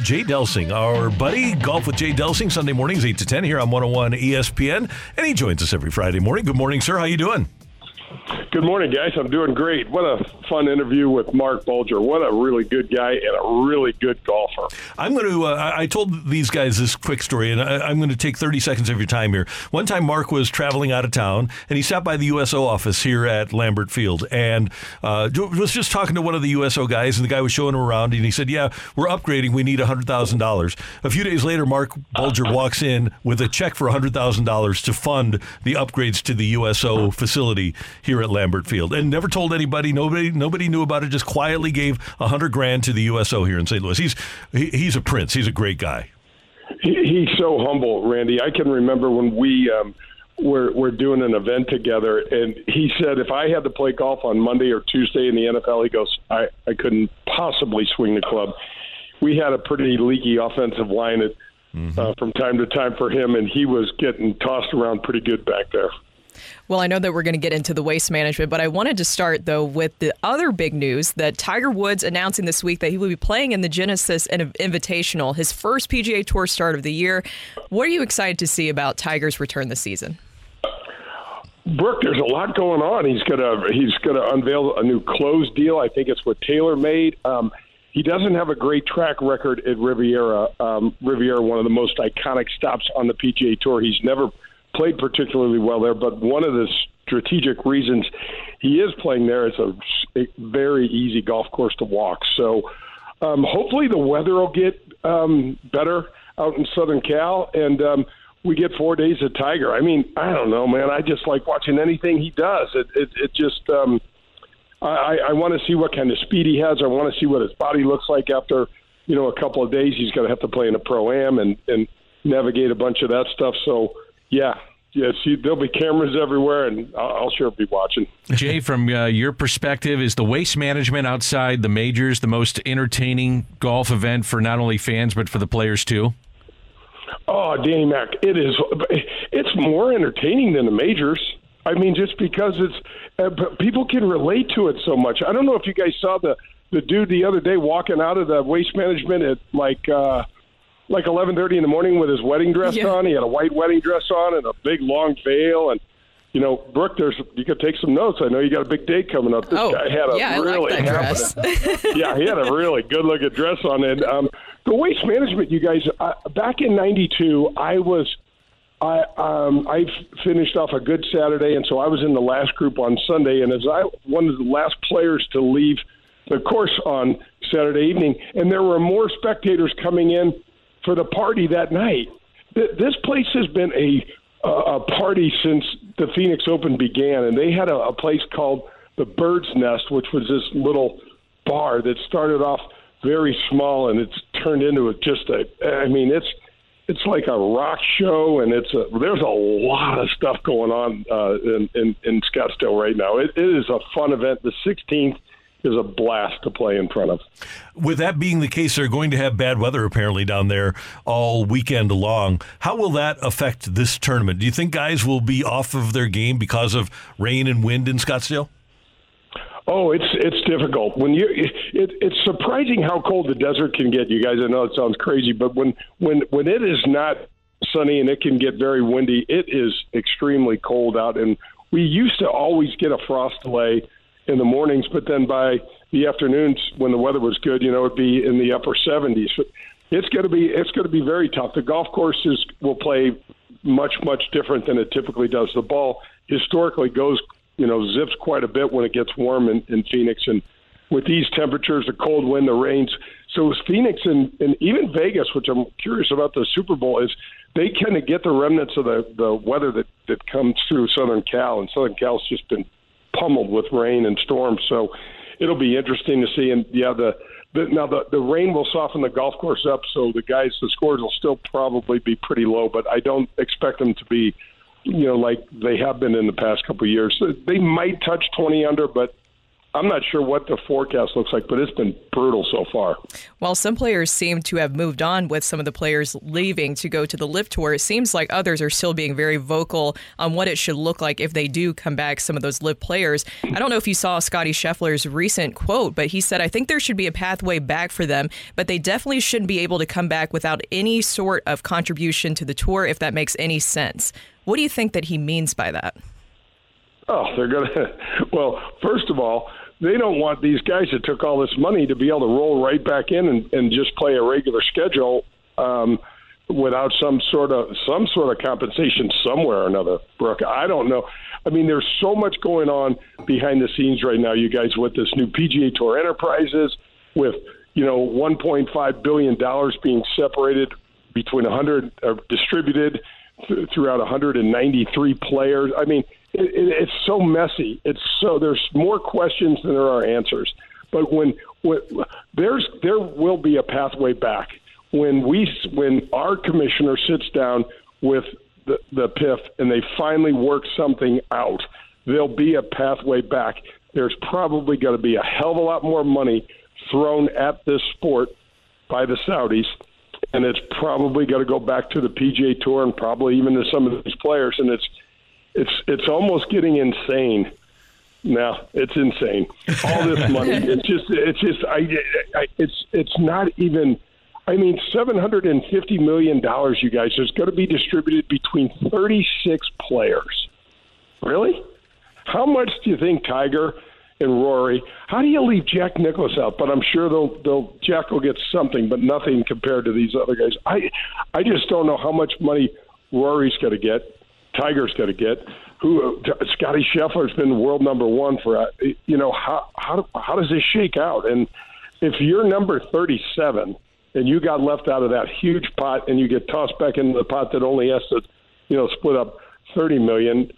Jay Delsing, our buddy. Golf with Jay Delsing, Sunday mornings 8 to 10 here on 101 ESPN. And he joins us every Friday morning. Good morning, sir. How you doing? Good morning, guys. I'm doing great. What a fun interview with Mark Bulger. What a really good guy and a really good golfer. I'm going to, I told these guys this quick story, and I'm going to take 30 seconds of your time here. One time Mark was traveling out of town, and he stopped by the USO office here at Lambert Field, and was just talking to one of the USO guys, and the guy was showing him around, and he said, yeah, we're upgrading. We need $100,000. A few days later, Mark Bulger walks in with a check for $100,000 to fund the upgrades to the USO facility here at Lambert Field, and never told anybody. Nobody knew about it. Just quietly gave $100,000 to the USO here in St. Louis. He's a prince. He's a great guy. He's so humble, Randy. I can remember when we were doing an event together, and he said if I had to play golf on Monday or Tuesday in the NFL, he goes, I couldn't possibly swing the club. We had a pretty leaky offensive line from time to time for him, and he was getting tossed around pretty good back there. Well, I know that we're going to get into the waste management, but I wanted to start, though, with the other big news that Tiger Woods announcing this week that he will be playing in the Genesis Invitational, his first PGA Tour start of the year. What are you excited to see about Tiger's return this season? Brooke, there's a lot going on. He's gonna unveil a new clothes deal. I think it's with Taylor Made. He doesn't have a great track record at Riviera. Riviera, one of the most iconic stops on the PGA Tour. He's never played particularly well there, but one of the strategic reasons he is playing there is a very easy golf course to walk. So hopefully the weather will get better out in Southern Cal, and we get 4 days of Tiger. I mean, I don't know, man. I just like watching anything he does. It just I want to see what kind of speed he has. I want to see what his body looks like after, you know, a couple of days. He's going to have to play in a pro-am and navigate a bunch of that stuff. So Yeah. See, there'll be cameras everywhere, and I'll sure be watching. Jay, from your perspective, is the waste management outside the majors the most entertaining golf event for not only fans but for the players too? Oh, Danny Mac, it is. It's more entertaining than the majors. I mean, just because people can relate to it so much. I don't know if you guys saw the dude the other day walking out of the waste management at like 11:30 in the morning with his wedding dress on. He had a white wedding dress on and a big long veil. And, you know, Brooke, you could take some notes. I know you got a big day coming up. This guy had he had a really good-looking dress on. And the waste management, you guys, back in 92, I finished off a good Saturday, and so I was in the last group on Sunday. And as I one of the last players to leave the course on Saturday evening, and there were more spectators coming in for the party that night. This place has been a party since the Phoenix Open began, and they had a place called the Bird's Nest, which was this little bar that started off very small, and it's turned into it's like a rock show, and there's a lot of stuff going on in Scottsdale right now. It is a fun event. The 16th is a blast to play in front of. With that being the case, they're going to have bad weather apparently down there all weekend long. How will that affect this tournament? Do you think guys will be off of their game because of rain and wind in Scottsdale? Oh, it's difficult. It's surprising how cold the desert can get. You guys, I know it sounds crazy, but when it is not sunny and it can get very windy, it is extremely cold out. And we used to always get a frost delay in the mornings, but then by the afternoons, when the weather was good, you know, it'd be in the upper 70s. It's going to be very tough. The golf courses will play much different than it typically does. The ball historically goes, you know, zips quite a bit when it gets warm in Phoenix, and with these temperatures, the cold wind, the rains, So it was Phoenix and even Vegas, which I'm curious about the Super Bowl, is they kind of get the remnants of the weather that comes through Southern Cal, and Southern Cal's just been pummeled with rain and storms. So it'll be interesting to see. And, yeah, the rain will soften the golf course up, so the scores will still probably be pretty low, but I don't expect them to be, like they have been in the past couple of years. They might touch 20 under, but I'm not sure what the forecast looks like, but it's been brutal so far. While some players seem to have moved on with some of the players leaving to go to the LIV Tour, it seems like others are still being very vocal on what it should look like if they do come back, some of those LIV players. I don't know if you saw Scottie Scheffler's recent quote, but he said, I think there should be a pathway back for them, but they definitely shouldn't be able to come back without any sort of contribution to the tour, if that makes any sense. What do you think that he means by that? Oh, they're going to – well, first of all, they don't want these guys that took all this money to be able to roll right back in and just play a regular schedule without some sort of compensation somewhere or another, Brooke. I don't know. I mean, there's so much going on behind the scenes right now, you guys, with this new PGA Tour Enterprises, with, $1.5 billion being separated between 100 – or distributed throughout 193 players. I mean – It's so messy. There's more questions than there are answers. But there will be a pathway back when our commissioner sits down with the PIF and they finally work something out. There'll be a pathway back. There's probably going to be a hell of a lot more money thrown at this sport by the Saudis, and it's probably going to go back to the PGA Tour and probably even to some of these players. And it's almost getting insane. No, it's insane. All this money. It's not even. I mean, $750 million, you guys, is going to be distributed between 36 players. Really? How much do you think Tiger and Rory? How do you leave Jack Nicklaus out? But I'm sure Jack will get something, but nothing compared to these other guys. I just don't know how much money Rory's going to get. Tiger's going to get. Scottie Scheffler's been world number one for how does this shake out? And if you're number 37 and you got left out of that huge pot and you get tossed back into the pot that only has to split up $30 million,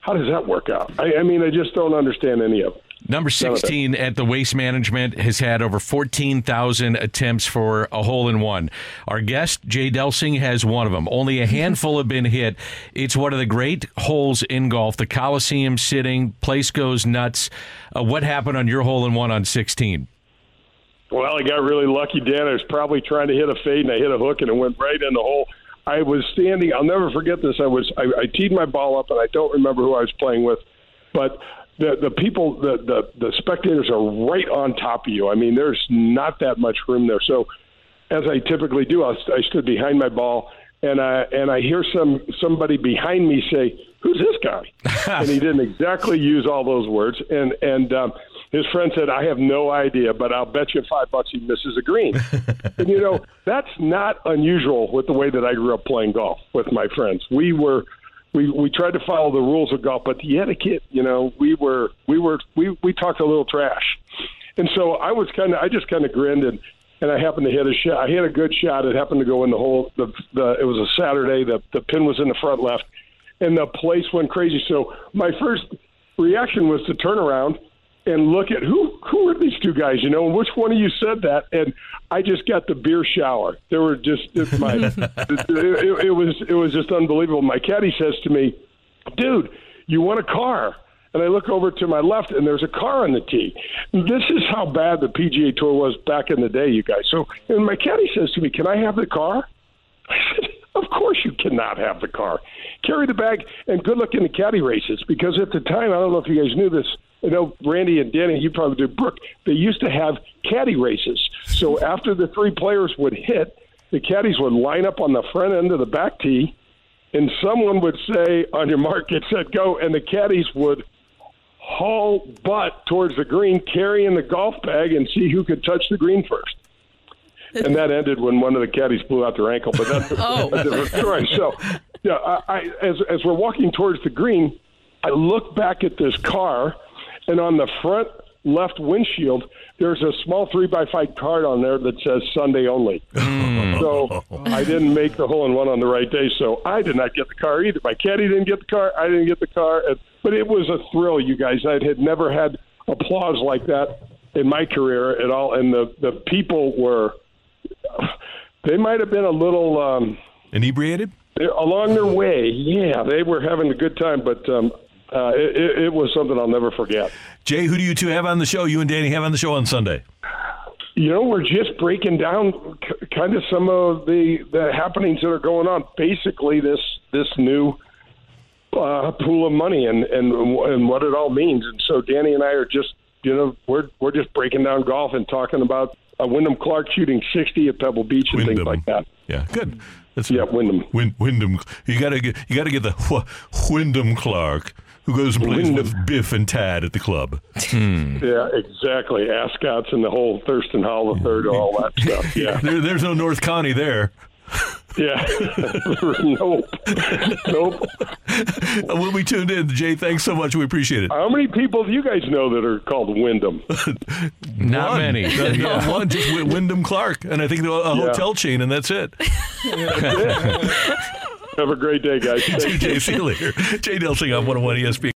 how does that work out? I mean, I just don't understand any of it. Number 16 at the Waste Management has had over 14,000 attempts for a hole-in-one. Our guest, Jay Delsing, has one of them. Only a handful have been hit. It's one of the great holes in golf. The Coliseum sitting, place goes nuts. What happened on your hole-in-one on 16? Well, I got really lucky, Dan. I was probably trying to hit a fade, and I hit a hook, and it went right in the hole. I was standing. I'll never forget this. I teed my ball up, and I don't remember who I was playing with, but the spectators are right on top of you. I mean, there's not that much room there. So, as I typically do, I stood behind my ball, and I hear somebody behind me say, "Who's this guy?" And he didn't exactly use all those words. And his friend said, "I have no idea, but I'll bet you $5 he misses a green." And that's not unusual with the way that I grew up playing golf with my friends. We tried to follow the rules of golf, but the etiquette, we talked a little trash. And so I just kind of grinned and I happened to hit a shot. I hit a good shot. It happened to go in the hole. It was a Saturday. The pin was in the front left and the place went crazy. So my first reaction was to turn around and look at who are these two guys, and which one of you said that? And I just got the beer shower. There were just it was just unbelievable. My caddy says to me, "Dude, you want a car?" And I look over to my left, and there's a car on the tee. This is how bad the PGA Tour was back in the day, you guys. So, and my caddy says to me, "Can I have the car?" I said, "Of course you cannot have the car. Carry the bag, and good luck in the caddy races." Because at the time, I don't know if you guys knew this, I know Randy and Danny, you probably do, Brooke, they used to have caddy races. So after the three players would hit, the caddies would line up on the front end of the back tee, and someone would say, "On your mark, get set, go," and the caddies would haul butt towards the green, carrying the golf bag, and see who could touch the green first. And that ended when one of the caddies blew out their ankle, but that's a different story. So yeah, as we're walking towards the green, I look back at this car, and on the front left windshield, there's a small 3x5 card on there that says Sunday only. So I didn't make the hole-in-one on the right day, so I did not get the car either. My caddy didn't get the car. I didn't get the car. But it was a thrill, you guys. I had never had applause like that in my career at all. And the people were – they might have been a little inebriated? Along their way, yeah. They were having a good time, but it was something I'll never forget. Jay, who do you two have on the show, you and Danny have on the show on Sunday? You know, we're just breaking down kind of some of the happenings that are going on. Basically, this new pool of money and what it all means. And so Danny and I are just, you know, we're just breaking down golf and talking about Wyndham Clark shooting 60 at Pebble Beach and things like that. Yeah, good. That's Wyndham. Wyndham. You got to get the Wyndham Clark, who goes and plays with Biff and Tad at the club. Yeah, exactly. Ascots and the whole Thurston Howell III, all that stuff. Yeah, there's no North County there. Yeah. Nope. When we tuned in, Jay, thanks so much. We appreciate it. How many people do you guys know that are called Wyndham? Not many. Not one, just Wyndham Clark. And I think a hotel chain, and that's it. Have a great day, guys. TJ Seelig, Jay Delsing on 101 ESPN.